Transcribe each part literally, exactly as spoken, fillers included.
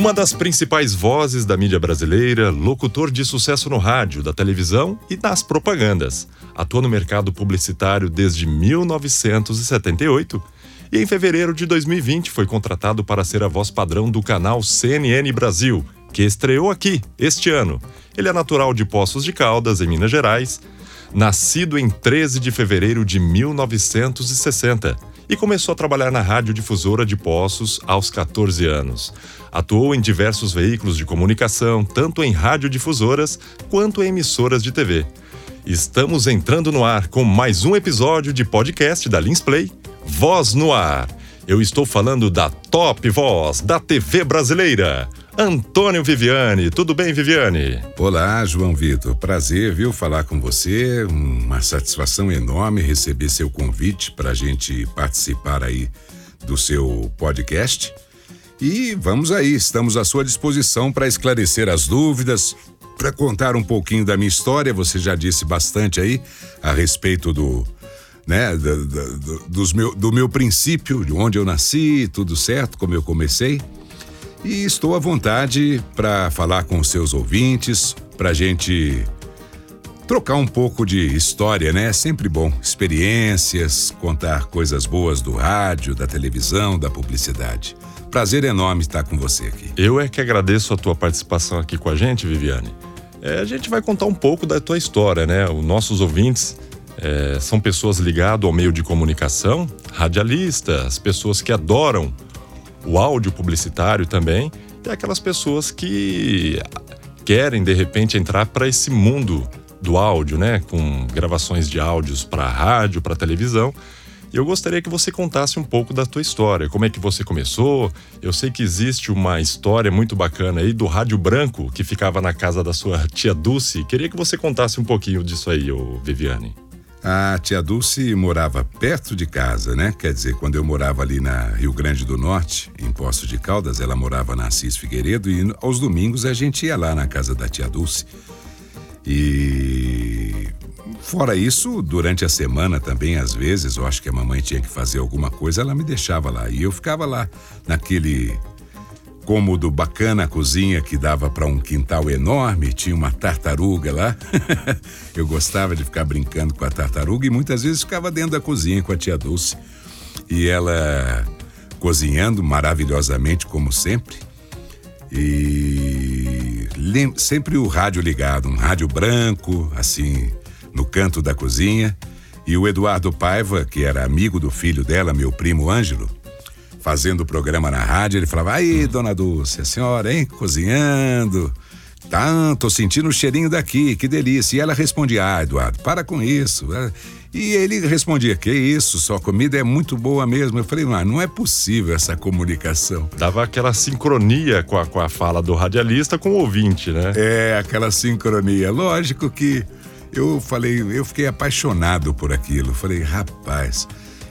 Uma das principais vozes da mídia brasileira, locutor de sucesso no rádio, da televisão e nas propagandas. Atua no mercado publicitário desde mil novecentos e setenta e oito e em fevereiro de dois mil e vinte foi contratado para ser a voz padrão do canal C N N Brasil, que estreou aqui, este ano. Ele é natural de Poços de Caldas, em Minas Gerais, nascido em treze de fevereiro de mil novecentos e sessenta e começou a trabalhar na Rádio Difusora de Poços aos catorze anos. Atuou em diversos veículos de comunicação, tanto em radiodifusoras quanto em emissoras de T V. Estamos entrando no ar com mais um episódio de podcast da Linsplay, Voz no Ar. Eu estou falando da top voz da T V brasileira, Antônio Viviane. Tudo bem, Viviane? Olá, João Vitor. Prazer, viu, falar com você. Uma satisfação enorme receber seu convite para a gente participar aí do seu podcast. E vamos aí, estamos à sua disposição para esclarecer as dúvidas, para contar um pouquinho da minha história. Você já disse bastante aí a respeito do, né, do, do, dos meu, do meu princípio, de onde eu nasci, tudo certo, como eu comecei. E estou à vontade para falar com os seus ouvintes, para a gente trocar um pouco de história, né? É sempre bom. Experiências, contar coisas boas do rádio, da televisão, da publicidade. Prazer enorme estar com você aqui. Eu é que agradeço a tua participação aqui com a gente, Viviane. É, a gente vai contar um pouco da tua história, né? Os nossos ouvintes é, são pessoas ligadas ao meio de comunicação, radialistas, pessoas que adoram o áudio publicitário também, e aquelas pessoas que querem, de repente, entrar para esse mundo do áudio, né? Com gravações de áudios para rádio, para televisão. Eu gostaria que você contasse um pouco da tua história, como é que você começou. Eu sei que existe uma história muito bacana aí do Rádio Branco, que ficava na casa da sua tia Dulce. Queria que você contasse um pouquinho disso aí, ô Viviane. A tia Dulce morava perto de casa, né? Quer dizer, quando eu morava ali na Rio Grande do Norte, em Poços de Caldas, ela morava na Assis Figueiredo, e aos domingos a gente ia lá na casa da tia Dulce. E fora isso, durante a semana também, às vezes, eu acho que a mamãe tinha que fazer alguma coisa, ela me deixava lá. E eu ficava lá, naquele cômodo bacana, a cozinha que dava para um quintal enorme, tinha uma tartaruga lá. Eu gostava de ficar brincando com a tartaruga e muitas vezes ficava dentro da cozinha com a tia Dulce. E ela cozinhando maravilhosamente, como sempre. E sempre o rádio ligado, um rádio branco, assim, no canto da cozinha. E o Eduardo Paiva, que era amigo do filho dela, meu primo Ângelo, fazendo o programa na rádio, ele falava: aí, dona Dulce, a senhora, hein, cozinhando, tá, tô sentindo o cheirinho daqui, que delícia. E ela respondia: ah, Eduardo, para com isso. E ele respondia: que isso, sua comida é muito boa mesmo. Eu falei: não, não é possível essa comunicação. Dava aquela sincronia com a, com a fala do radialista com o ouvinte, né? É, aquela sincronia. Lógico que eu falei, eu fiquei apaixonado por aquilo. Falei: rapaz.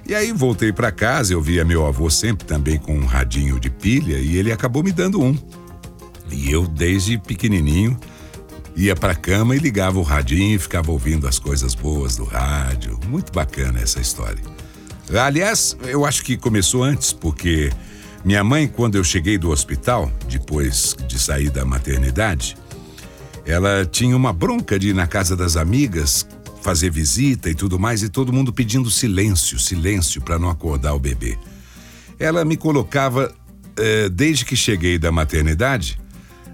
E aí voltei para casa, eu via meu avô sempre também com um radinho de pilha e ele acabou me dando um. E eu, desde pequenininho, ia para a cama e ligava o radinho e ficava ouvindo as coisas boas do rádio. Muito bacana essa história. Aliás, eu acho que começou antes, porque minha mãe, quando eu cheguei do hospital, depois de sair da maternidade, ela tinha uma bronca de ir na casa das amigas fazer visita e tudo mais, e todo mundo pedindo silêncio, silêncio, para não acordar o bebê. Ela me colocava, eh, desde que cheguei da maternidade,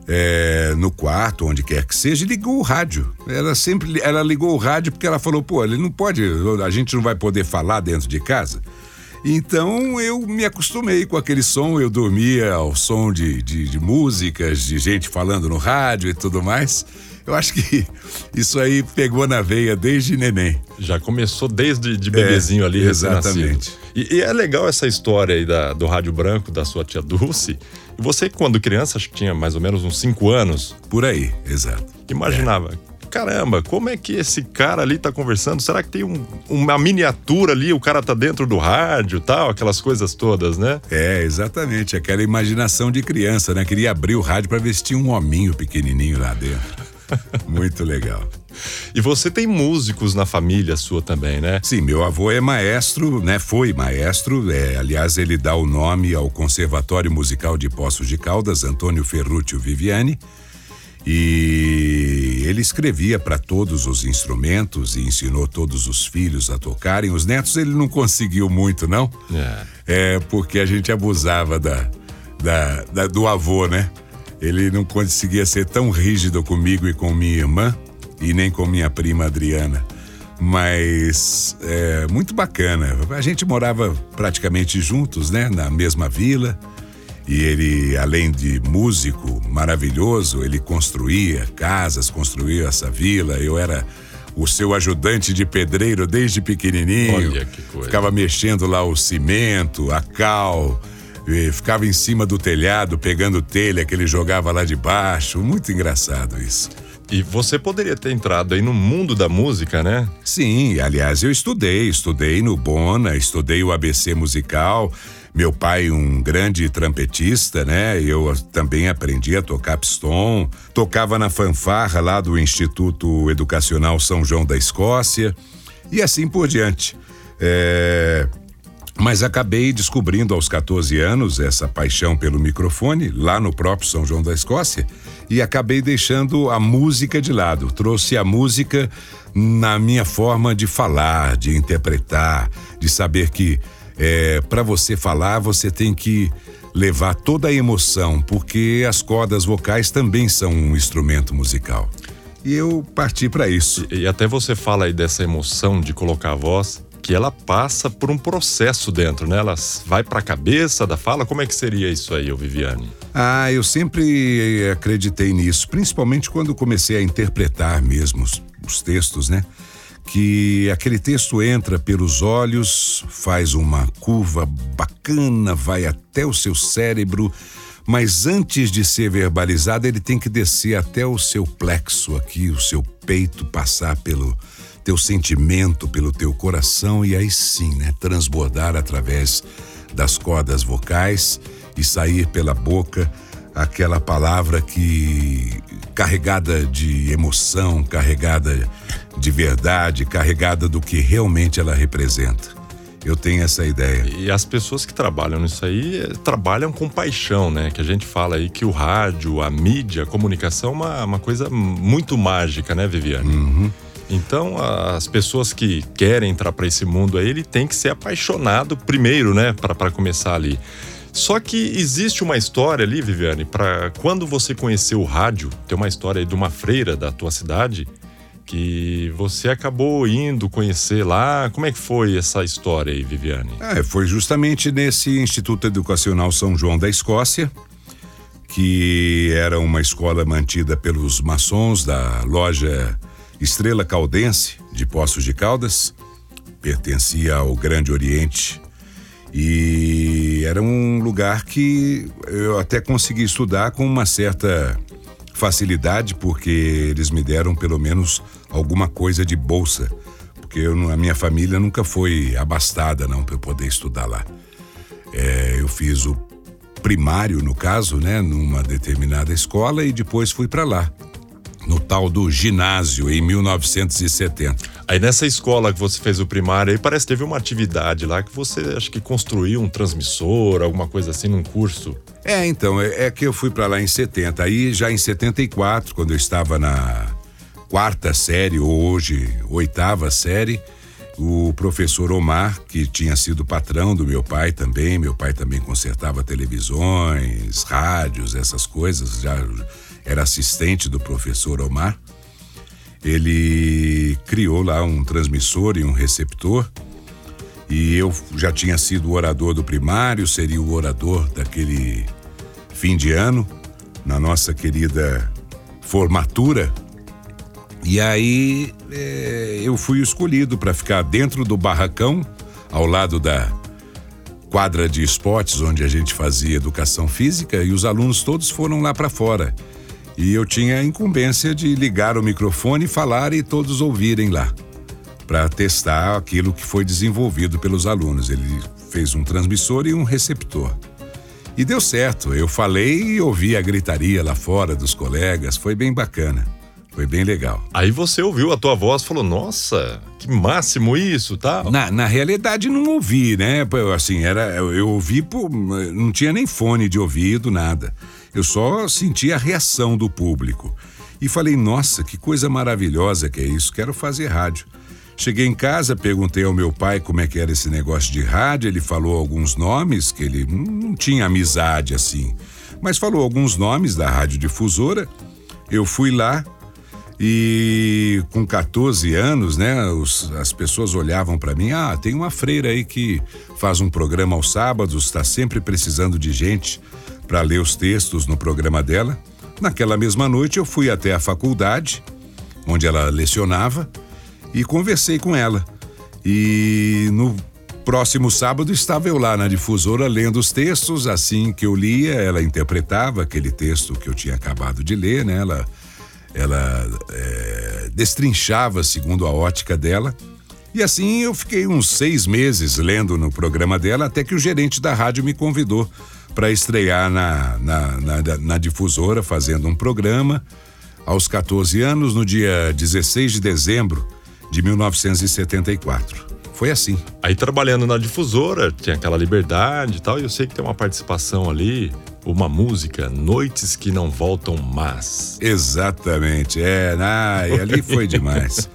eh, no quarto, onde quer que seja, e ligou o rádio. Ela sempre ela ligou o rádio porque ela falou: pô, ele não pode, a gente não vai poder falar dentro de casa. Então eu me acostumei com aquele som, eu dormia ao som de, de, de músicas, de gente falando no rádio e tudo mais. Eu acho que isso aí pegou na veia desde neném. Já começou desde de bebezinho é, ali, exatamente. E, e é legal essa história aí da, do Rádio Branco, da sua tia Dulce. E você, quando criança, acho que tinha mais ou menos uns cinco anos. Por aí, exato. Imaginava... É. Caramba, como é que esse cara ali tá conversando? Será que tem um, uma miniatura ali, o cara tá dentro do rádio e tal, aquelas coisas todas, né? É, exatamente, aquela imaginação de criança, né? Queria abrir o rádio para ver se tinha um hominho pequenininho lá dentro. Muito legal. E você tem músicos na família sua também, né? Sim, meu avô é maestro, né? Foi maestro. É, aliás, ele dá o nome ao Conservatório Musical de Poços de Caldas, Antônio Ferruccio Viviani. E ele escrevia para todos os instrumentos e ensinou todos os filhos a tocarem. Os netos ele não conseguiu muito, não? É, é porque a gente abusava da, da, da, do avô, né? Ele não conseguia ser tão rígido comigo e com minha irmã e nem com minha prima Adriana. Mas é muito bacana. A gente morava praticamente juntos, né? Na mesma vila. E ele, além de músico maravilhoso, ele construía casas, construía essa vila. Eu era o seu ajudante de pedreiro desde pequenininho. Olha que coisa. Ficava mexendo lá o cimento, a cal, ficava em cima do telhado pegando telha que ele jogava lá de baixo. Muito engraçado isso. E você poderia ter entrado aí no mundo da música, né? Sim, aliás, eu estudei, estudei no Bona, estudei o A B C musical. Meu pai, um grande trompetista, né? Eu também aprendi a tocar piston, tocava na fanfarra lá do Instituto Educacional São João da Escócia e assim por diante. É... Mas acabei descobrindo aos catorze anos essa paixão pelo microfone lá no próprio São João da Escócia e acabei deixando a música de lado. Trouxe a música na minha forma de falar, de interpretar, de saber que é, para você falar você tem que levar toda a emoção, porque as cordas vocais também são um instrumento musical. E eu parti para isso. E, e até você fala aí dessa emoção de colocar a voz, que ela passa por um processo dentro, né? Ela vai para a cabeça da fala. Como é que seria isso aí, Viviane? Ah, eu sempre acreditei nisso, principalmente quando comecei a interpretar mesmo os, os textos, né? Que aquele texto entra pelos olhos, faz uma curva bacana, vai até o seu cérebro, mas antes de ser verbalizado, ele tem que descer até o seu plexo aqui, o seu peito, passar pelo teu sentimento, pelo teu coração e aí sim, né, transbordar através das cordas vocais e sair pela boca aquela palavra que carregada de emoção, carregada de verdade, carregada do que realmente ela representa. Eu tenho essa ideia. E as pessoas que trabalham nisso aí trabalham com paixão, né? Que a gente fala aí que o rádio, a mídia, a comunicação é uma, uma coisa muito mágica, né, Viviane? Uhum. Então, as pessoas que querem entrar para esse mundo aí, ele tem que ser apaixonado primeiro, né? Para começar ali. Só que existe uma história ali, Viviane, para quando você conheceu o rádio, tem uma história aí de uma freira da tua cidade, que você acabou indo conhecer lá. Como é que foi essa história aí, Viviane? Ah, foi justamente nesse Instituto Educacional São João da Escócia, que era uma escola mantida pelos maçons da loja Estrela Caldense, de Poços de Caldas, pertencia ao Grande Oriente e era um lugar que eu até consegui estudar com uma certa facilidade, porque eles me deram pelo menos alguma coisa de bolsa, porque eu, a minha família nunca foi abastada não para eu poder estudar lá. É, eu fiz o primário, no caso, né, numa determinada escola e depois fui para lá, no tal do ginásio, em mil novecentos e setenta. Aí nessa escola que você fez o primário, aí parece que teve uma atividade lá que você, acho que construiu um transmissor, alguma coisa assim, num curso. É, então, é, é que eu fui pra lá em setenta. Aí já em setenta e quatro, quando eu estava na quarta série, ou hoje, oitava série, o professor Omar, que tinha sido patrão do meu pai também, meu pai também consertava televisões, rádios, essas coisas, já... era assistente do professor Omar, ele criou lá um transmissor e um receptor e eu já tinha sido orador do primário, seria o orador daquele fim de ano, na nossa querida formatura. E aí é, eu fui escolhido para ficar dentro do barracão, ao lado da quadra de esportes, onde a gente fazia educação física, e os alunos todos foram lá para fora. E eu tinha a incumbência de ligar o microfone, falar e todos ouvirem lá, para testar aquilo que foi desenvolvido pelos alunos. Ele fez um transmissor e um receptor. E deu certo, eu falei e ouvi a gritaria lá fora dos colegas, foi bem bacana. Foi bem legal. Aí você ouviu a tua voz e falou, nossa, que máximo isso, tá? Na, na realidade, não ouvi, né? Assim, era, eu ouvi, pô, não tinha nem fone de ouvido, nada. Eu só senti a reação do público. E falei, nossa, que coisa maravilhosa que é isso, quero fazer rádio. Cheguei em casa, perguntei ao meu pai como é que era esse negócio de rádio, ele falou alguns nomes, que ele não tinha amizade assim, mas falou alguns nomes da Rádio Difusora. Eu fui lá, e com catorze anos, né, os, as pessoas olhavam para mim, ah, tem uma freira aí que faz um programa aos sábados, está sempre precisando de gente para ler os textos no programa dela. Naquela mesma noite eu fui até a faculdade, onde ela lecionava, e conversei com ela. E no próximo sábado estava eu lá na difusora lendo os textos, assim que eu lia, ela interpretava aquele texto que eu tinha acabado de ler, né, ela... Ela é, destrinchava segundo a ótica dela. E assim eu fiquei uns seis meses lendo no programa dela, até que o gerente da rádio me convidou para estrear na, na, na, na difusora, fazendo um programa aos catorze anos, no dia dezesseis de dezembro de mil novecentos e setenta e quatro. Foi assim. Aí trabalhando na difusora, tinha aquela liberdade e tal, e eu sei que tem uma participação ali, uma música, Noites que Não Voltam Mais. Exatamente, é, ah, e ali foi demais.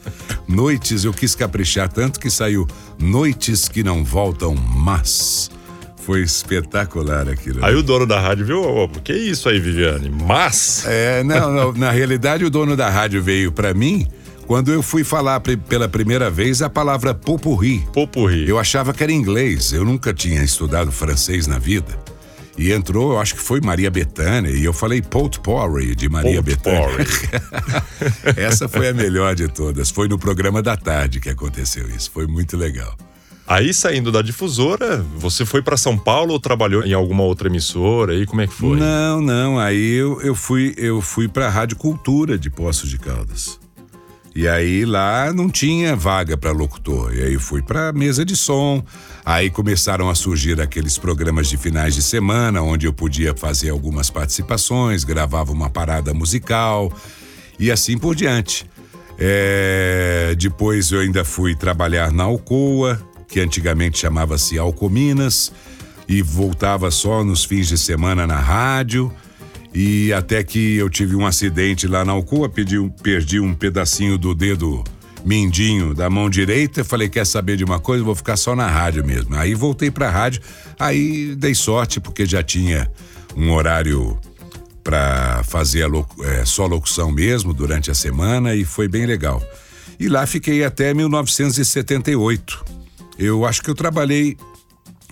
Noites, eu quis caprichar tanto que saiu Noites que Não Voltam Mais. Foi espetacular aquilo. Aí o dono da rádio viu, oh, que isso aí, Viviane, mas... É, não, não, na realidade o dono da rádio veio pra mim quando eu fui falar pela primeira vez a palavra popurri. Popurri. Eu achava que era inglês, eu nunca tinha estudado francês na vida. E entrou, eu acho que foi Maria Bethânia, e eu falei Potpourri de Maria Bethânia. Essa foi a melhor de todas, foi no programa da tarde que aconteceu isso, foi muito legal. Aí, saindo da difusora, você foi para São Paulo ou trabalhou em alguma outra emissora? E como é que foi? Não, não, aí eu, eu fui, eu fui para a Rádio Cultura de Poços de Caldas. E aí lá não tinha vaga para locutor, e aí fui para mesa de som, aí começaram a surgir aqueles programas de finais de semana, onde eu podia fazer algumas participações, gravava uma parada musical e assim por diante. É... Depois eu ainda fui trabalhar na Alcoa, que antigamente chamava-se Alcominas, e voltava só nos fins de semana na rádio. E até que eu tive um acidente lá na Alcoa, perdi, perdi um pedacinho do dedo mindinho da mão direita. Falei, quer saber de uma coisa? Vou ficar só na rádio mesmo. Aí voltei pra rádio, aí dei sorte porque já tinha um horário pra fazer a locu- é, só locução mesmo durante a semana e foi bem legal. E lá fiquei até mil novecentos e setenta e oito. Eu acho que eu trabalhei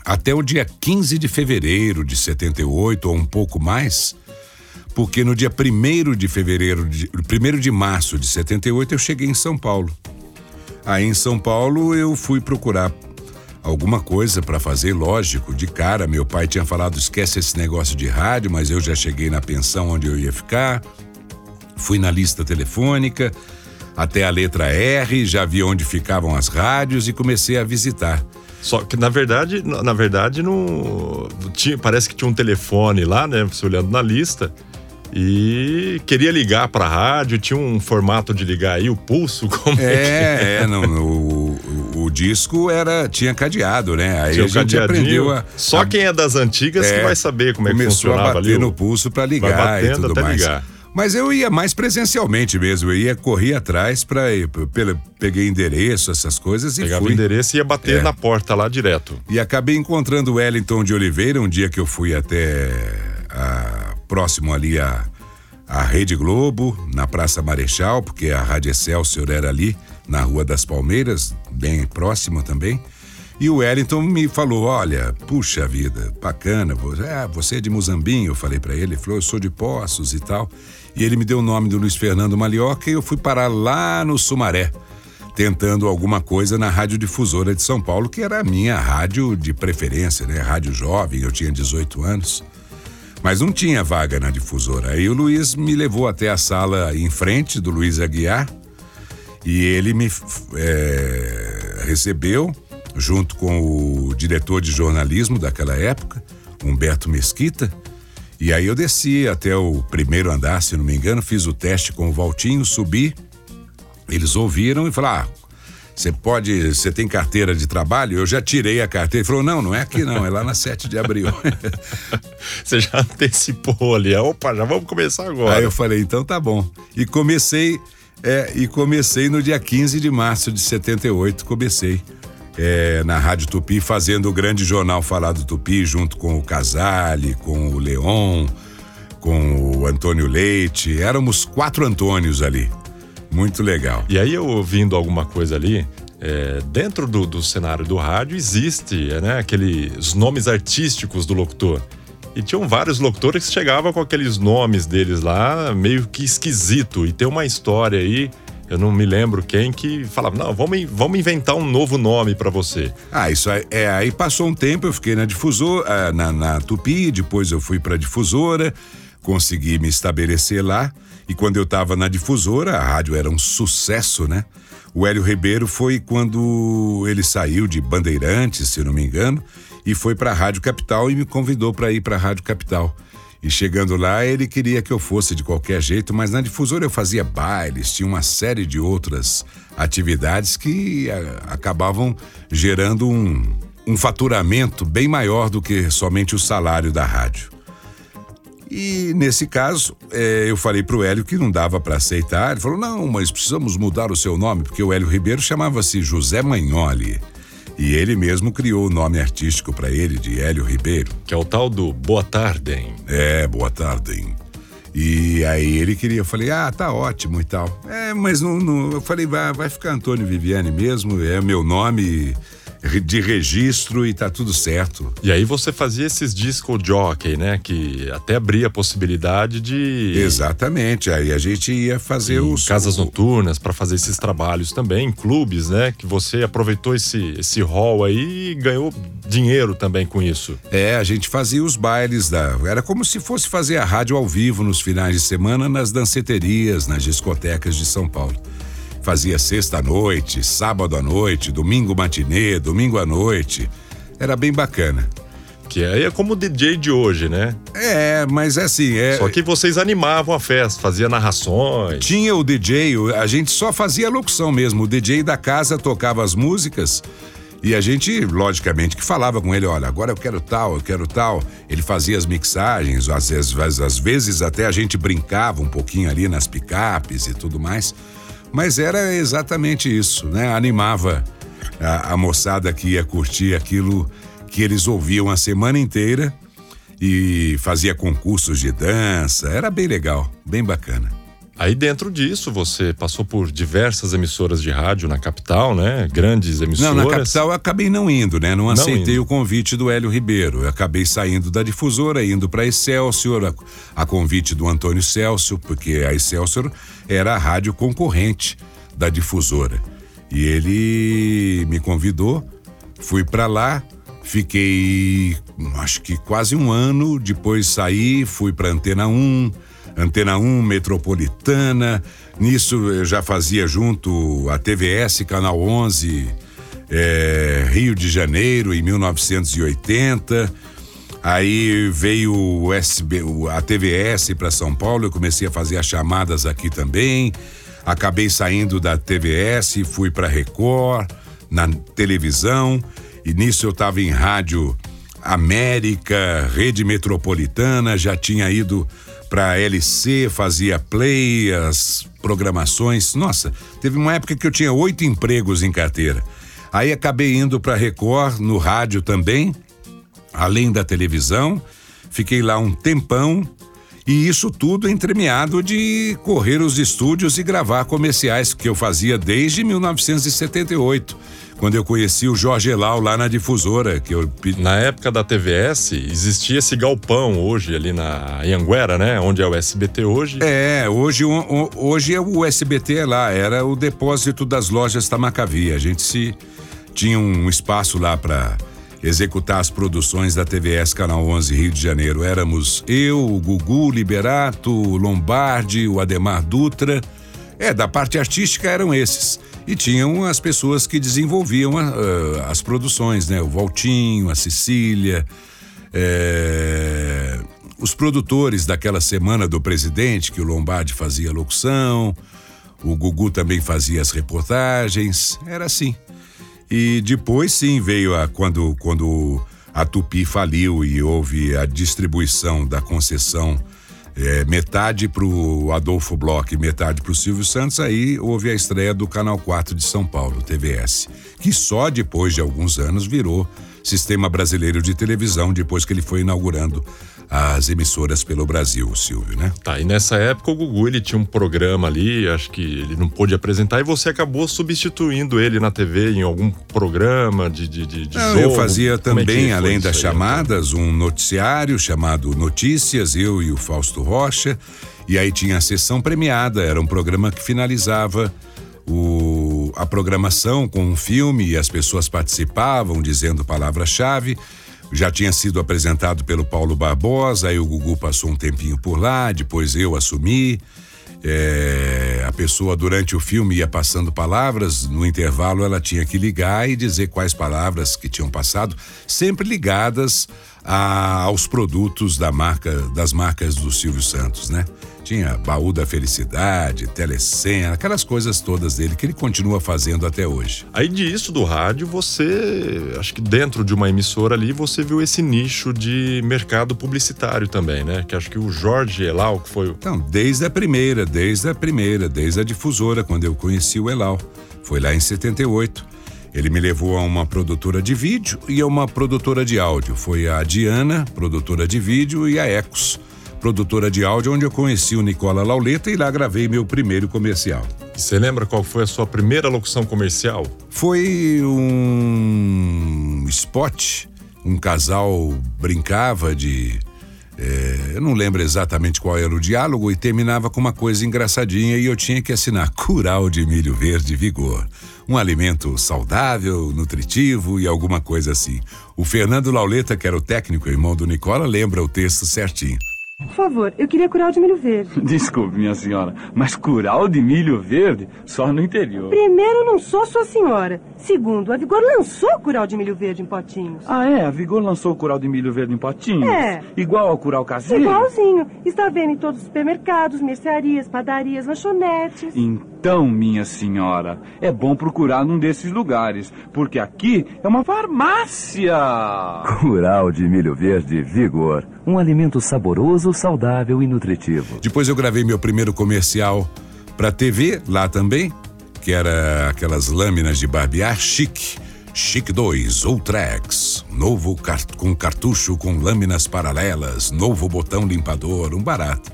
até o dia quinze de fevereiro de setenta e oito ou um pouco mais... Porque no dia primeiro de fevereiro, primeiro de março de setenta e oito, eu cheguei em São Paulo. Aí em São Paulo eu fui procurar alguma coisa para fazer, lógico, de cara. Meu pai tinha falado, esquece esse negócio de rádio, mas eu já cheguei na pensão onde eu ia ficar. Fui na lista telefônica, até a letra R, já vi onde ficavam as rádios e comecei a visitar. Só que, na verdade, na verdade não tinha, parece que tinha um telefone lá, né, você olhando na lista... E queria ligar para a rádio, tinha um formato de ligar aí, o pulso, como é, é que é? É, não, o, o, o disco era, tinha cadeado, né? Aí tinha a gente aprendeu a... Só a, quem é das antigas é, que vai saber como é que funcionava ali. Começou a bater ali, no pulso para ligar batendo, e tudo até mais. Ligar. Mas eu ia mais presencialmente mesmo, eu ia correr atrás para peguei endereço, essas coisas e Pegava fui. Pegava o endereço e ia bater é. na porta lá direto. E acabei encontrando o Wellington de Oliveira um dia que eu fui até... a próximo ali a, a Rede Globo, na Praça Marechal, porque a Rádio Excelsior era ali, na Rua das Palmeiras, bem próximo também. E o Wellington me falou, olha, puxa vida, bacana, você é de Muzambinho, eu falei pra ele, ele falou, eu sou de Poços e tal. E ele me deu o nome do Luiz Fernando Malioca e eu fui parar lá no Sumaré, tentando alguma coisa na Rádio Difusora de São Paulo, que era a minha rádio de preferência, né? Rádio jovem, eu tinha dezoito anos. Mas não tinha vaga na difusora. Aí o Luiz me levou até a sala em frente do Luiz Aguiar e ele me é, recebeu junto com o diretor de jornalismo daquela época, Humberto Mesquita, E aí eu desci até o primeiro andar, se não me engano, fiz o teste com o Valtinho, subi, eles ouviram e falaram, ah, você pode, você tem carteira de trabalho? Eu já tirei a carteira. Ele falou, não, não é aqui não, é lá na sete de abril. Você já antecipou ali, opa, já vamos começar agora. Aí eu falei, então tá bom. E comecei, é, e comecei no dia quinze de março de setenta e oito, comecei. É, na Rádio Tupi, fazendo o grande jornal Falado Tupi, junto com o Casale, com o Leon, com o Antônio Leite. Éramos quatro Antônios ali. Muito legal. E aí, eu ouvindo alguma coisa ali, é, dentro do, do cenário do rádio existe, né, aqueles nomes artísticos do locutor. E tinham vários locutores que chegavam com aqueles nomes deles lá, meio que esquisito. E tem uma história aí, eu não me lembro quem, que falava, não, vamos, vamos inventar um novo nome pra você. Ah, isso aí, é, aí passou um tempo, eu fiquei na difusora, na, na Tupi, depois eu fui pra difusora, consegui me estabelecer lá, e quando eu tava na difusora, a rádio era um sucesso, né? O Hélio Ribeiro foi quando ele saiu de Bandeirantes, se não me engano, e foi pra Rádio Capital e me convidou pra ir pra Rádio Capital. E chegando lá, ele queria que eu fosse de qualquer jeito, mas na difusora eu fazia bailes, tinha uma série de outras atividades que a, acabavam gerando um, um faturamento bem maior do que somente o salário da rádio. E nesse caso, é, eu falei pro Hélio que não dava para aceitar, ele falou, não, mas precisamos mudar o seu nome, porque o Hélio Ribeiro chamava-se José Magnoli. E ele mesmo criou o nome artístico para ele, de Hélio Ribeiro. Que é o tal do Boa Tarde, hein? É, Boa Tarde, hein? E aí ele queria, eu falei, ah, tá ótimo e tal. É, mas não, não, eu falei, vai, vai ficar Antônio Viviani mesmo, é meu nome de registro e tá tudo certo. E aí você fazia esses disco jockey, né? Que até abria a possibilidade de... Exatamente, aí a gente ia fazer os... casas noturnas para fazer esses trabalhos também, em clubes, né? Que você aproveitou esse, esse hall aí e ganhou dinheiro também com isso. É, a gente fazia os bailes da... Era como se fosse fazer a rádio ao vivo nos finais de semana nas danceterias, nas discotecas de São Paulo. Fazia sexta à noite, sábado à noite, domingo matinê, domingo à noite. Era bem bacana. Que aí é como o D J de hoje, né? É, mas é assim... É... Só que vocês animavam a festa, faziam narrações. Tinha o D J, a gente só fazia locução mesmo. O D J da casa tocava as músicas e a gente, logicamente, que falava com ele, olha, agora eu quero tal, eu quero tal. Ele fazia as mixagens, às vezes, às vezes até a gente brincava um pouquinho ali nas picapes e tudo mais. Mas era exatamente isso, né? Animava a, a moçada que ia curtir aquilo que eles ouviam a semana inteira e fazia concursos de dança. Era bem legal, bem bacana. Aí dentro disso você passou por diversas emissoras de rádio na capital, né? Grandes emissoras. Não, na capital eu acabei não indo, né? Não aceitei não o convite do Hélio Ribeiro. Eu acabei saindo da difusora, indo para a Excelsior, a, a convite do Antônio Celso, porque a Excelsior era a rádio concorrente da difusora. E ele me convidou, fui para lá, fiquei acho que quase um ano, depois saí, fui para Antena um, Antena um, Metropolitana, nisso eu já fazia junto a T V S Canal onze, é, Rio de Janeiro, em mil novecentos e oitenta. Aí veio o S B, a T V S para São Paulo, eu comecei a fazer as chamadas aqui também. Acabei saindo da T V S, fui para Record, na televisão, e nisso eu estava em Rádio América, Rede Metropolitana, já tinha ido pra L C, fazia play, as programações. Nossa, teve uma época que eu tinha oito empregos em carteira. Aí acabei indo pra Record, no rádio também, além da televisão. Fiquei lá um tempão e isso tudo entremeado de correr os estúdios e gravar comerciais, que eu fazia desde mil novecentos e setenta e oito, quando eu conheci o Jorge Elau lá na difusora. Que eu... Na época da T V S, existia esse galpão hoje ali na Anhanguera, né? Onde é o S B T hoje. É, hoje, hoje o S B T é lá, era o depósito das lojas Tamacavi. A gente se tinha um espaço lá para executar as produções da T V S Canal onze Rio de Janeiro. Éramos eu, o Gugu, Liberato, o Lombardi, o Ademar Dutra. É, da parte artística eram esses. E tinham as pessoas que desenvolviam a, a, as produções, né? O Valtinho, a Cecília, é, os produtores daquela semana do presidente, que o Lombardi fazia a locução, o Gugu também fazia as reportagens, era assim. E depois sim veio a, quando, quando a Tupi faliu e houve a distribuição da concessão, é, metade pro Adolfo Bloch, metade pro Silvio Santos, aí houve a estreia do Canal quatro de São Paulo, T V S, que só depois de alguns anos virou Sistema Brasileiro de Televisão, depois que ele foi inaugurando as emissoras pelo Brasil, Silvio, né? Tá, e nessa época o Gugu, ele tinha um programa ali, acho que ele não pôde apresentar e você acabou substituindo ele na T V em algum programa de, de, de, de não, jogo. Eu fazia Como também, é além das aí, chamadas, então? Um noticiário chamado Notícias, eu e o Fausto Rocha, e aí tinha a sessão premiada, era um programa que finalizava o, a programação com um filme e as pessoas participavam dizendo palavra-chave. Já tinha sido apresentado pelo Paulo Barbosa, aí o Gugu passou um tempinho por lá, depois eu assumi. É, a pessoa durante o filme ia passando palavras, no intervalo ela tinha que ligar e dizer quais palavras que tinham passado, sempre ligadas a, aos produtos da marca, das marcas do Silvio Santos, né? Tinha Baú da Felicidade, Telecena, aquelas coisas todas dele que ele continua fazendo até hoje. Aí disso do rádio, você, acho que dentro de uma emissora ali, você viu esse nicho de mercado publicitário também, né? Que acho que o Jorge Elau, que foi o... Então, desde a primeira, desde a primeira, desde a difusora, quando eu conheci o Elau. Foi lá em setenta e oito. Ele me levou a uma produtora de vídeo e a uma produtora de áudio. Foi a Diana, produtora de vídeo, e a Ecos, produtora de áudio, onde eu conheci o Nicola Lauletta e lá gravei meu primeiro comercial. E você lembra qual foi a sua primeira locução comercial? Foi um spot, um casal brincava de... É, eu não lembro exatamente qual era o diálogo e terminava com uma coisa engraçadinha e eu tinha que assinar Curau de Milho Verde Vigor. Um alimento saudável, nutritivo e alguma coisa assim. O Fernando Lauletta, que era o técnico, irmão do Nicola, lembra o texto certinho. Por favor, eu queria curau de milho verde. Desculpe, minha senhora, mas curau de milho verde só no interior. Primeiro, não sou sua senhora. Segundo, a Vigor lançou curau de milho verde em potinhos. Ah, é? A Vigor lançou curau de milho verde em potinhos? É. Igual ao curau caseiro? Igualzinho. Está vendo em todos os supermercados, mercearias, padarias, lanchonetes. Então, minha senhora, é bom procurar num desses lugares, porque aqui é uma farmácia. Curau de milho verde Vigor, um alimento saboroso, saudável e nutritivo. Depois eu gravei meu primeiro comercial pra T V, lá também, que era aquelas lâminas de barbear chique, Chique dois, Ultrax, novo cart- com cartucho com lâminas paralelas, novo botão limpador, um barato.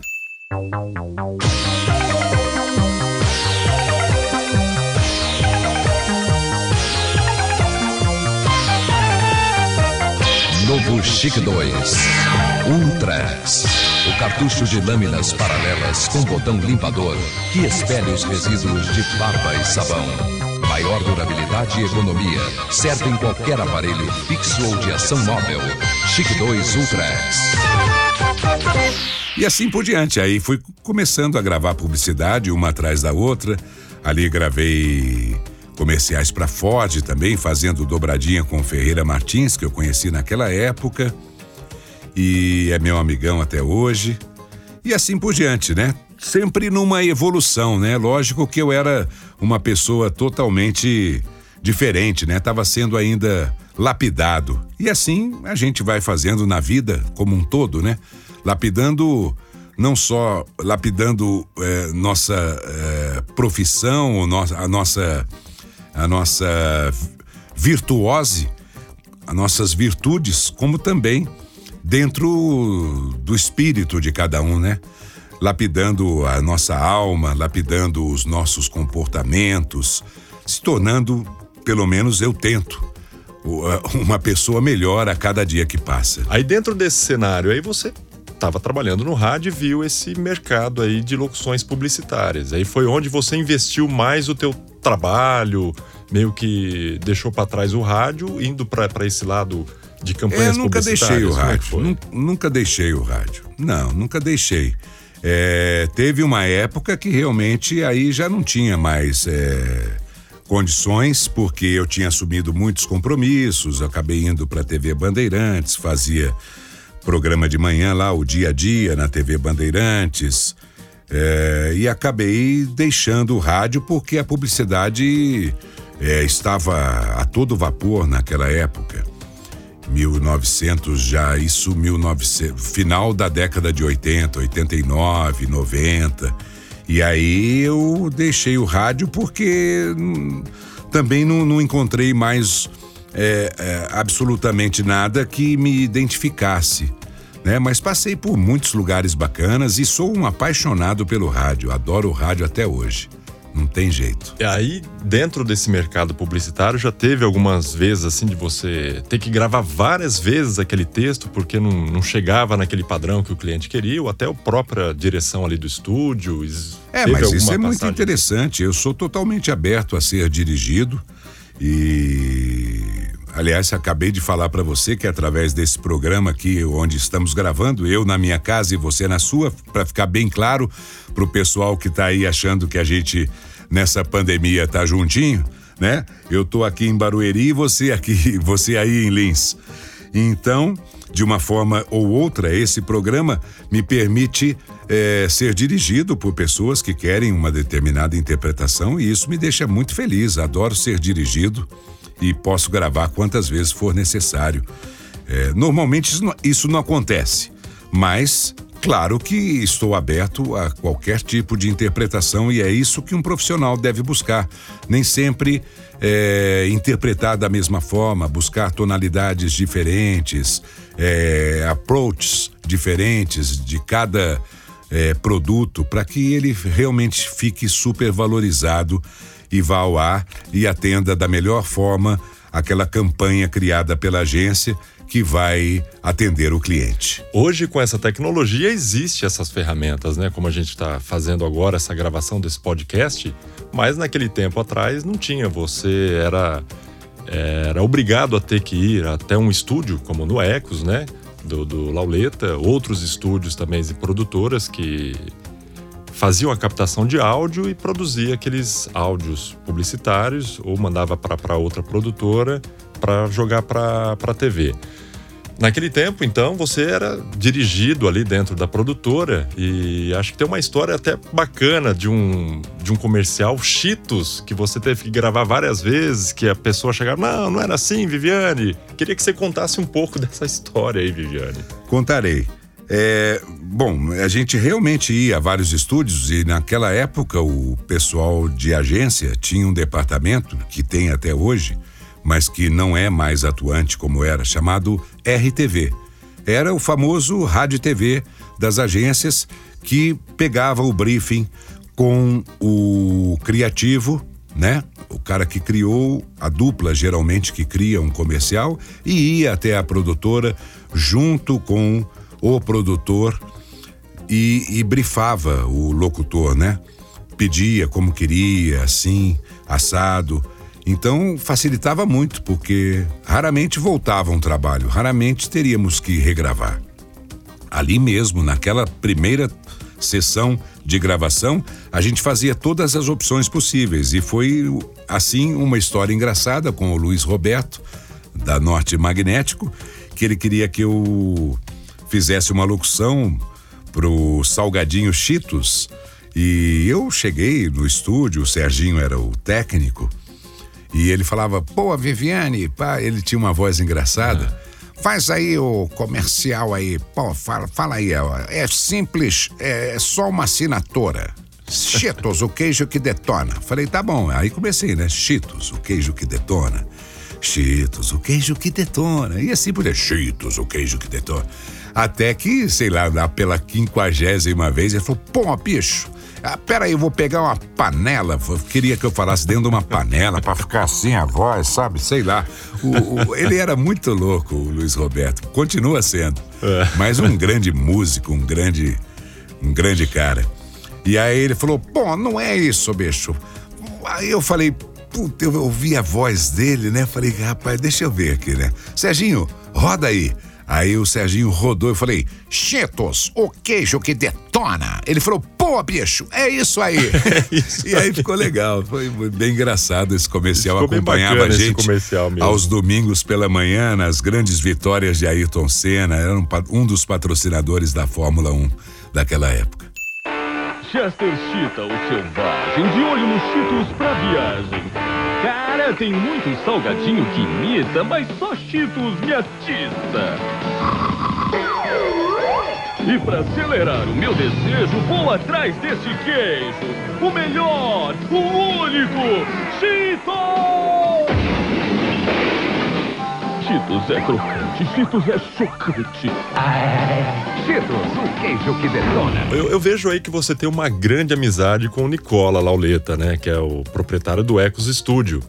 Novo Chique dois Ultrax, o cartucho de lâminas paralelas com botão limpador que expele os resíduos de barba e sabão. Maior durabilidade e economia, serve em qualquer aparelho fixo ou de ação móvel. Chique dois Ultrax. E assim por diante, aí fui começando a gravar publicidade uma atrás da outra. Ali gravei comerciais para Ford também, fazendo dobradinha com o Ferreira Martins, que eu conheci naquela época. E é meu amigão até hoje. E assim por diante, né? Sempre numa evolução, né? Lógico que eu era uma pessoa totalmente diferente, né? Tava sendo ainda lapidado. E assim a gente vai fazendo na vida como um todo, né? Lapidando, não só lapidando é, nossa é, profissão, a nossa, a nossa virtuose, as nossas virtudes, como também dentro do espírito de cada um, né? Lapidando a nossa alma, lapidando os nossos comportamentos, se tornando, pelo menos eu tento, uma pessoa melhor a cada dia que passa. Aí dentro desse cenário, aí você estava trabalhando no rádio e viu esse mercado aí de locuções publicitárias. Aí foi onde você investiu mais o teu trabalho, meio que deixou para trás o rádio, indo para esse lado... De campanhas é, nunca deixei o rádio, nunca, nunca deixei o rádio, não, nunca deixei. É, teve uma época que realmente aí já não tinha mais é, condições, porque eu tinha assumido muitos compromissos, acabei indo para a T V Bandeirantes, fazia programa de manhã lá, o Dia a Dia, na T V Bandeirantes. É, e acabei deixando o rádio porque a publicidade é, estava a todo vapor naquela época. mil e novecentos já, isso mil e novecentos, final da década de oitenta, oitenta e nove, noventa. E aí eu deixei o rádio porque também não, não encontrei mais é, é, absolutamente nada que me identificasse. Né? Mas passei por muitos lugares bacanas e sou um apaixonado pelo rádio, adoro o rádio até hoje, não tem jeito. E aí, dentro desse mercado publicitário, já teve algumas vezes assim de você ter que gravar várias vezes aquele texto porque não, não chegava naquele padrão que o cliente queria, ou até a própria direção ali do estúdio? É, mas isso é muito interessante, eu sou totalmente aberto a ser dirigido e... Aliás, acabei de falar para você que através desse programa aqui, onde estamos gravando, eu na minha casa e você na sua, para ficar bem claro pro pessoal que tá aí achando que a gente nessa pandemia tá juntinho, né? Eu tô aqui em Barueri e você aqui, você aí em Lins. Então, de uma forma ou outra, esse programa me permite é, ser dirigido por pessoas que querem uma determinada interpretação e isso me deixa muito feliz. Adoro ser dirigido. E posso gravar quantas vezes for necessário. É, normalmente isso não, isso não acontece, mas claro que estou aberto a qualquer tipo de interpretação e é isso que um profissional deve buscar. Nem sempre é, interpretar da mesma forma, buscar tonalidades diferentes, é, approaches diferentes de cada é, produto para que ele realmente fique supervalorizado e vá ao ar e atenda da melhor forma aquela campanha criada pela agência que vai atender o cliente. Hoje, com essa tecnologia, existem essas ferramentas, né? Como a gente está fazendo agora, essa gravação desse podcast, mas naquele tempo atrás não tinha. Você era, era obrigado a ter que ir até um estúdio, como no Ecos, né? Do, do Lauletta, outros estúdios também de produtoras que... faziam a captação de áudio e produzia aqueles áudios publicitários ou mandava para outra produtora para jogar para a T V. Naquele tempo, então, você era dirigido ali dentro da produtora e acho que tem uma história até bacana de um, de um comercial Cheetos que você teve que gravar várias vezes, que a pessoa chegava, não, não era assim, Viviane. Queria que você contasse um pouco dessa história aí, Viviane. Contarei. É, bom, a gente realmente ia a vários estúdios e naquela época o pessoal de agência tinha um departamento que tem até hoje, mas que não é mais atuante como era, chamado R T V. Era o famoso rádio e T V das agências que pegava o briefing com o criativo, né? O cara que criou, a dupla geralmente que cria um comercial e ia até a produtora junto com o produtor e, e brifava o locutor, né? Pedia como queria, assim, assado. Então, facilitava muito, porque raramente voltava um trabalho, raramente teríamos que regravar. Ali mesmo, naquela primeira sessão de gravação, a gente fazia todas as opções possíveis e foi, assim, uma história engraçada com o Luiz Roberto, da Norte Magnético, que ele queria que eu... fizesse uma locução pro Salgadinho Cheetos e eu cheguei no estúdio, o Serginho era o técnico e ele falava, pô, Viviane, pá, ele tinha uma voz engraçada, ah. faz aí o comercial aí, pô, fala, fala aí, ó. É simples, é só uma assinatura, Cheetos, o queijo que detona. Falei, tá bom, aí comecei, né, Cheetos, o queijo que detona, Cheetos, o queijo que detona, e assim por aí, Cheetos, o queijo que detona. Até que, sei lá, pela quinquagésima vez, ele falou, pô, bicho, peraí, eu vou pegar uma panela. Eu queria que eu falasse dentro de uma panela pra ficar assim a voz, sabe? Sei lá. O, o, ele era muito louco, o Luiz Roberto. Continua sendo. Mas um grande músico, um grande, um grande cara. E aí ele falou, pô, não é isso, bicho. Aí eu falei, puta, eu ouvi a voz dele, né? Falei, rapaz, deixa eu ver aqui, né? Serginho, roda aí. Aí o Serginho rodou e falei, Cheetos, o queijo que detona. Ele falou, pô, bicho, é isso aí. É isso e aí, aí ficou legal. Foi bem engraçado esse comercial. Ficou acompanhava a gente aos domingos pela manhã, nas grandes vitórias de Ayrton Senna. Era um, um dos patrocinadores da Fórmula um daquela época. Chester Cheetah, o selvagem, de olho nos Cheetos pra viagem. Cara, tem muito salgadinho que imita, mas só Cheetos me atiça. E pra acelerar o meu desejo, vou atrás desse queijo. O melhor, o único, Cheetos! Cheetos é crocante, Cheetos é chocante. Ah, Cheetos, o queijo que detona. Eu, eu vejo aí que você tem uma grande amizade com o Nicola Lauletta, né? Que é o proprietário do Ecos Studio.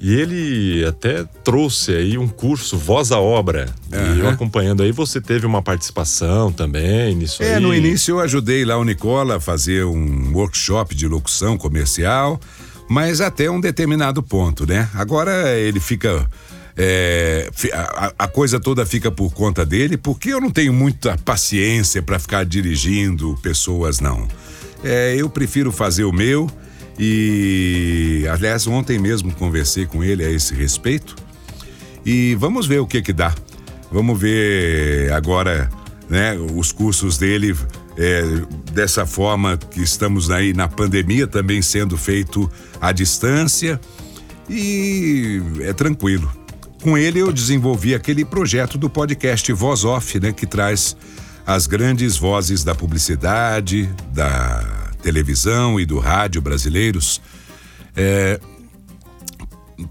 E ele até trouxe aí um curso Voz à Obra. Uhum. E eu acompanhando aí, você teve uma participação também nisso é, aí. É, no início eu ajudei lá o Nicola a fazer um workshop de locução comercial, mas até um determinado ponto, né? Agora ele fica... É, a, a coisa toda fica por conta dele, porque eu não tenho muita paciência para ficar dirigindo pessoas, não. É, eu prefiro fazer o meu e, aliás, ontem mesmo conversei com ele a esse respeito e vamos ver o que que dá. Vamos ver agora, né, os cursos dele é, dessa forma que estamos aí na pandemia também sendo feito à distância e é tranquilo. Com ele eu desenvolvi aquele projeto do podcast Voz Off, né? Que traz as grandes vozes da publicidade, da televisão e do rádio brasileiros. É,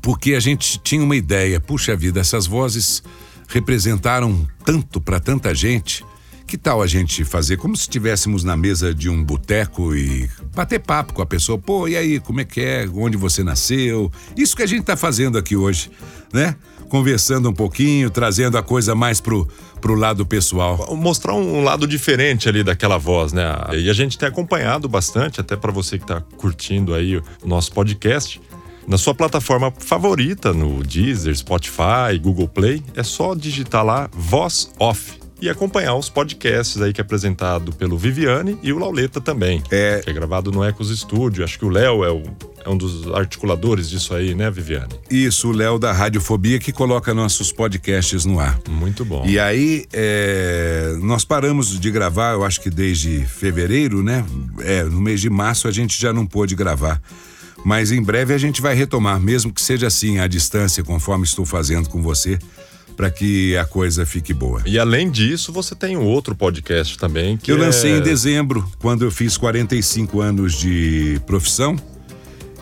porque a gente tinha uma ideia, puxa vida, essas vozes representaram tanto para tanta gente. Que tal a gente fazer como se estivéssemos na mesa de um boteco e bater papo com a pessoa? Pô, e aí, como é que é? Onde você nasceu? Isso que a gente tá fazendo aqui hoje, né? Conversando um pouquinho, trazendo a coisa mais pro, pro lado pessoal. Mostrar um lado diferente ali daquela voz, né? E a gente tem acompanhado bastante, até para você que tá curtindo aí o nosso podcast, na sua plataforma favorita, no Deezer, Spotify, Google Play, é só digitar lá Voz Off. E acompanhar os podcasts aí que é apresentado pelo Viviane e o Lauletta também. É. Que é gravado no Ecos Studio. Acho que o Léo é, o, é um dos articuladores disso aí, né, Viviane? Isso, o Léo da Radiofobia que coloca nossos podcasts no ar. Muito bom. E aí, é, nós paramos de gravar, eu acho que desde fevereiro, né? É, no mês de março a gente já não pôde gravar. Mas em breve a gente vai retomar, mesmo que seja assim, à distância, conforme estou fazendo com você. Para que a coisa fique boa. E além disso, você tem um outro podcast também que eu lancei é... em dezembro, quando eu fiz quarenta e cinco anos de profissão.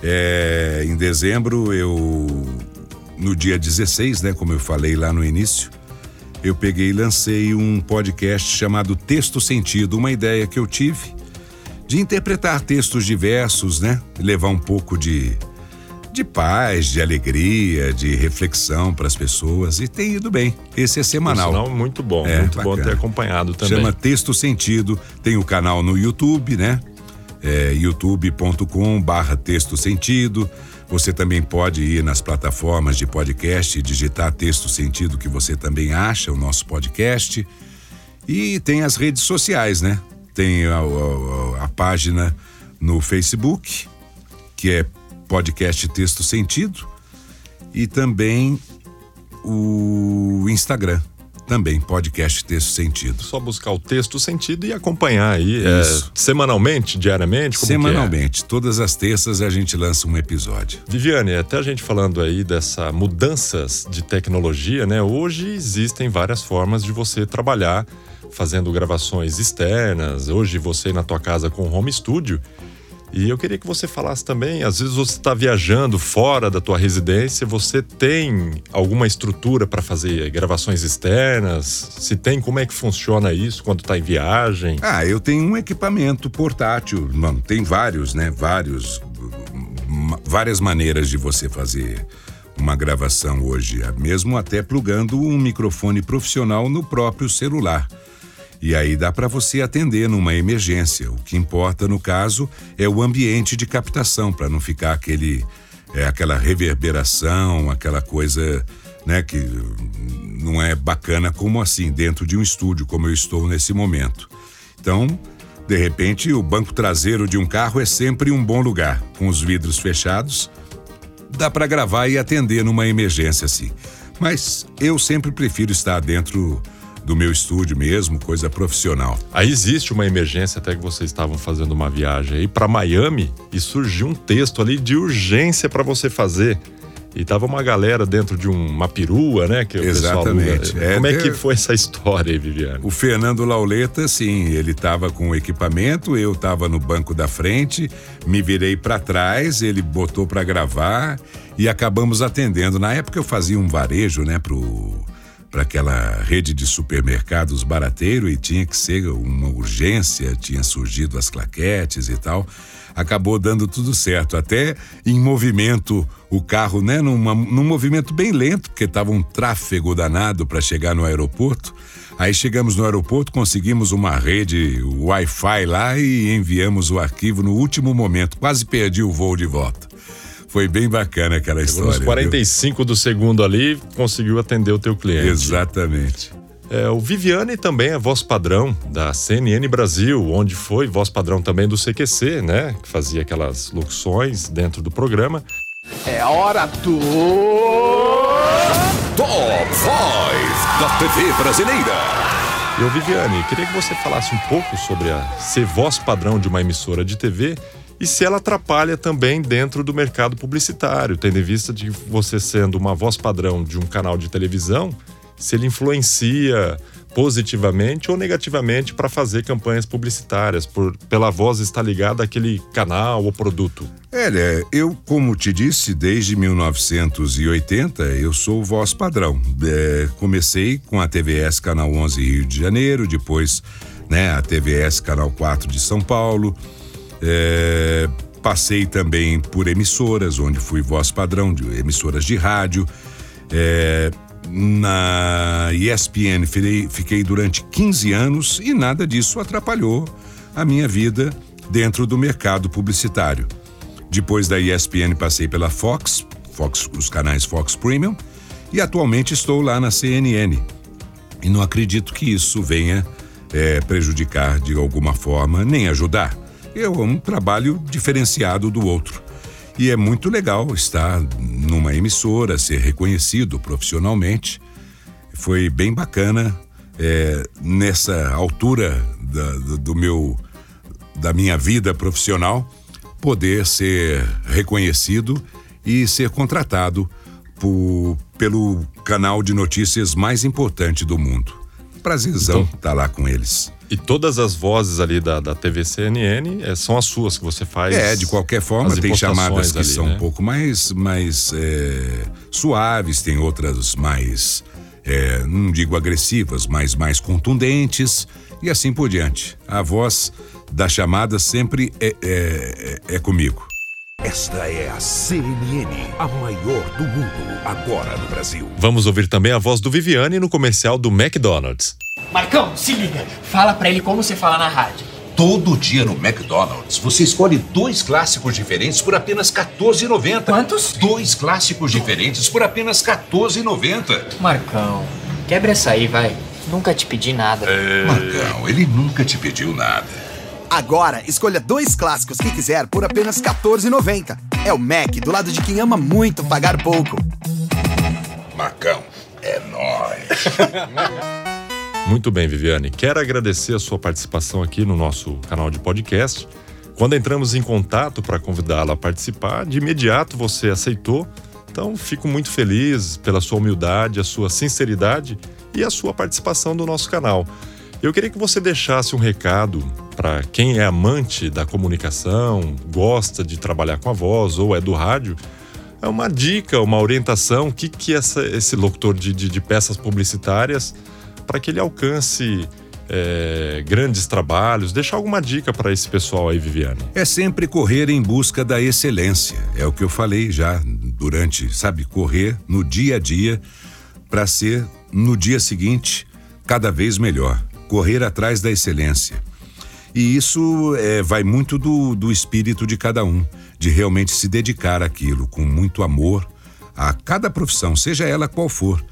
É, em dezembro, eu no dia dezesseis, né, como eu falei lá no início, eu peguei e lancei um podcast chamado Texto Sentido, uma ideia que eu tive de interpretar textos diversos, né, levar um pouco de de paz, de alegria, de reflexão para as pessoas e tem ido bem. Esse é semanal. Sinal, muito bom, é, muito bacana. Bom ter acompanhado também. Chama Texto Sentido, tem o canal no YouTube, né? É, youtube ponto com barra texto sentido. Você também pode ir nas plataformas de podcast e digitar Texto Sentido que você também acha o nosso podcast. E tem as redes sociais, né? Tem a, a, a página no Facebook, que é Podcast Texto Sentido e também o Instagram, também Podcast Texto Sentido. Só buscar o Texto Sentido e acompanhar aí é, semanalmente, diariamente, como semanalmente, que é? Todas as terças a gente lança um episódio. Viviane, até a gente falando aí dessas mudanças de tecnologia, né? Hoje existem várias formas de você trabalhar fazendo gravações externas, hoje você na tua casa com home studio. E eu queria que você falasse também, às vezes você está viajando fora da tua residência, você tem alguma estrutura para fazer gravações externas? Se tem, como é que funciona isso quando está em viagem? Ah, eu tenho um equipamento portátil, mano, tem vários, né? Vários, várias maneiras de você fazer uma gravação hoje, mesmo até plugando um microfone profissional no próprio celular. E aí dá para você atender numa emergência. O que importa, no caso, é o ambiente de captação, para não ficar aquele, é, aquela reverberação, aquela coisa, né, que não é né, bacana como assim, dentro de um estúdio, como eu estou nesse momento. Então, de repente, o banco traseiro de um carro é sempre um bom lugar. Com os vidros fechados, dá para gravar e atender numa emergência assim. Mas eu sempre prefiro estar dentro do meu estúdio mesmo, coisa profissional. Aí existe uma emergência, até que vocês estavam fazendo uma viagem aí para Miami e surgiu um texto ali de urgência para você fazer. E tava uma galera dentro de um, uma perua, né? Que o Exatamente. Pessoal, como é que foi essa história aí, Viviane? O Fernando Lauletta, sim, ele tava com o equipamento, eu tava no banco da frente, me virei para trás, ele botou para gravar e acabamos atendendo. Na época eu fazia um varejo, né, pro... para aquela rede de supermercados barateiro e tinha que ser uma urgência, tinha surgido as claquetes e tal, acabou dando tudo certo, até em movimento o carro, né, numa, num movimento bem lento, porque estava um tráfego danado para chegar no aeroporto. Aí chegamos no aeroporto, conseguimos uma rede Wi-Fi lá e enviamos o arquivo no último momento, quase perdi o voo de volta. Foi bem bacana aquela história. Nos quarenta e cinco viu? Do segundo ali, conseguiu atender o teu cliente. Exatamente. É, o Viviane também é voz padrão da C N N Brasil, onde foi voz padrão também do C Q C, né? Que fazia aquelas locuções dentro do programa. É a hora do... Top cinco da T V brasileira. Eu, Viviane, queria que você falasse um pouco sobre a ser voz padrão de uma emissora de T V e se ela atrapalha também dentro do mercado publicitário, tendo em vista de você sendo uma voz padrão de um canal de televisão, se ele influencia positivamente ou negativamente para fazer campanhas publicitárias, por, pela voz estar ligada àquele canal ou produto. É, eu, como te disse, desde mil novecentos e oitenta, eu sou voz padrão. É, comecei com a T V S Canal onze Rio de Janeiro, depois, né, a T V S Canal quatro de São Paulo. É, passei também por emissoras, onde fui voz padrão de emissoras de rádio. É, na E S P N fiquei, fiquei durante quinze anos e nada disso atrapalhou a minha vida dentro do mercado publicitário. Depois da E S P N passei pela Fox, Fox, os canais Fox Premium, e atualmente estou lá na C N N. E não acredito que isso venha é, prejudicar de alguma forma, nem ajudar. É um trabalho diferenciado do outro. E é muito legal estar numa emissora, ser reconhecido profissionalmente. Foi bem bacana. É, nessa altura da, do meu, da minha vida profissional, poder ser reconhecido e ser contratado por, pelo canal de notícias mais importante do mundo. Prazerzão estar então... tá lá com eles. E todas as vozes ali da, da T V C N N é, são as suas que você faz? É, de qualquer forma, tem chamadas que ali, são, né, um pouco mais, mais é, suaves, tem outras mais, é, não digo agressivas, mas mais contundentes e assim por diante. A voz da chamada sempre é, é, é comigo. Esta é a C N N, a maior do mundo, agora no Brasil. Vamos ouvir também a voz do Viviane no comercial do McDonald's. Marcão, se liga, fala pra ele como você fala na rádio. Todo dia no McDonald's, você escolhe dois clássicos diferentes por apenas quatorze reais e noventa centavos. Quantos? Dois clássicos diferentes por apenas quatorze reais e noventa centavos. Marcão, quebra essa aí, vai. Nunca te pedi nada. É... Marcão, ele nunca te pediu nada. Agora, escolha dois clássicos que quiser por apenas quatorze reais e noventa centavos. É o Mac, do lado de quem ama muito pagar pouco. Macão, é nóis. Muito bem, Viviane. Quero agradecer a sua participação aqui no nosso canal de podcast. Quando entramos em contato para convidá-la a participar, de imediato você aceitou. Então, fico muito feliz pela sua humildade, a sua sinceridade e a sua participação do nosso canal. Eu queria que você deixasse um recado para quem é amante da comunicação, gosta de trabalhar com a voz ou é do rádio. É uma dica, uma orientação, o que, que essa, esse locutor de, de, de peças publicitárias, para que ele alcance é, grandes trabalhos. Deixar alguma dica para esse pessoal aí, Viviane. É sempre correr em busca da excelência. É o que eu falei já durante, sabe, correr no dia a dia para ser, no dia seguinte, cada vez melhor. Correr atrás da excelência. E isso é, vai muito do, do espírito de cada um, de realmente se dedicar àquilo com muito amor a cada profissão, seja ela qual for.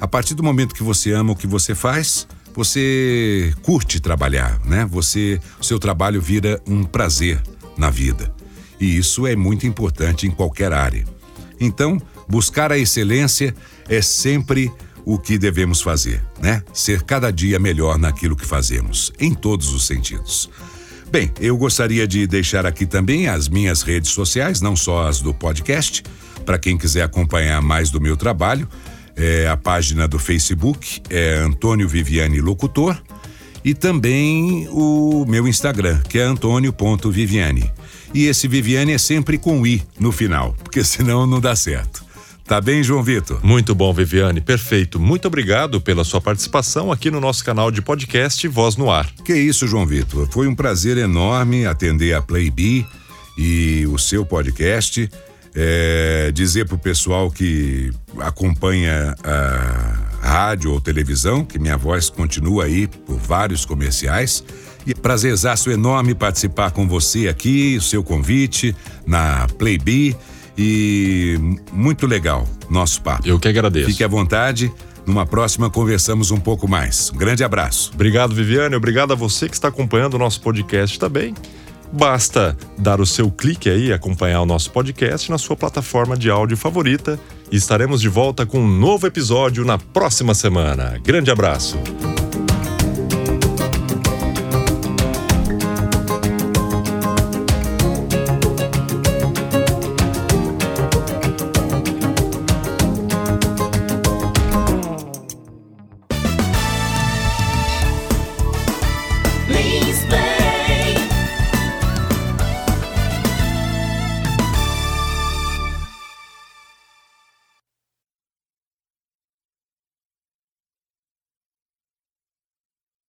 A partir do momento que você ama o que você faz, você curte trabalhar, né? Você, o seu trabalho vira um prazer na vida. E isso é muito importante em qualquer área. Então, buscar a excelência é sempre o que devemos fazer, né? Ser cada dia melhor naquilo que fazemos, em todos os sentidos. Bem, eu gostaria de deixar aqui também as minhas redes sociais, não só as do podcast, para quem quiser acompanhar mais do meu trabalho. É, a página do Facebook é Antônio Viviane Locutor, e também o meu Instagram, que é antônio ponto viviane. E esse Viviane é sempre com i no final, porque senão não dá certo. Tá bem, João Vitor? Muito bom, Viviane. Perfeito. Muito obrigado pela sua participação aqui no nosso canal de podcast Voz no Ar. Que isso, João Vitor. Foi um prazer enorme atender a Play B e o seu podcast. É, dizer pro pessoal que acompanha a rádio ou televisão que minha voz continua aí por vários comerciais. E prazerzaço enorme participar com você aqui, o seu convite na Play B, e muito legal nosso papo. Eu que agradeço. Fique à vontade. Numa próxima conversamos um pouco mais. Um grande abraço. Obrigado, Viviane. Obrigado a você que está acompanhando o nosso podcast também. Basta dar o seu clique aí e acompanhar o nosso podcast na sua plataforma de áudio favorita, e estaremos de volta com um novo episódio na próxima semana. Grande abraço!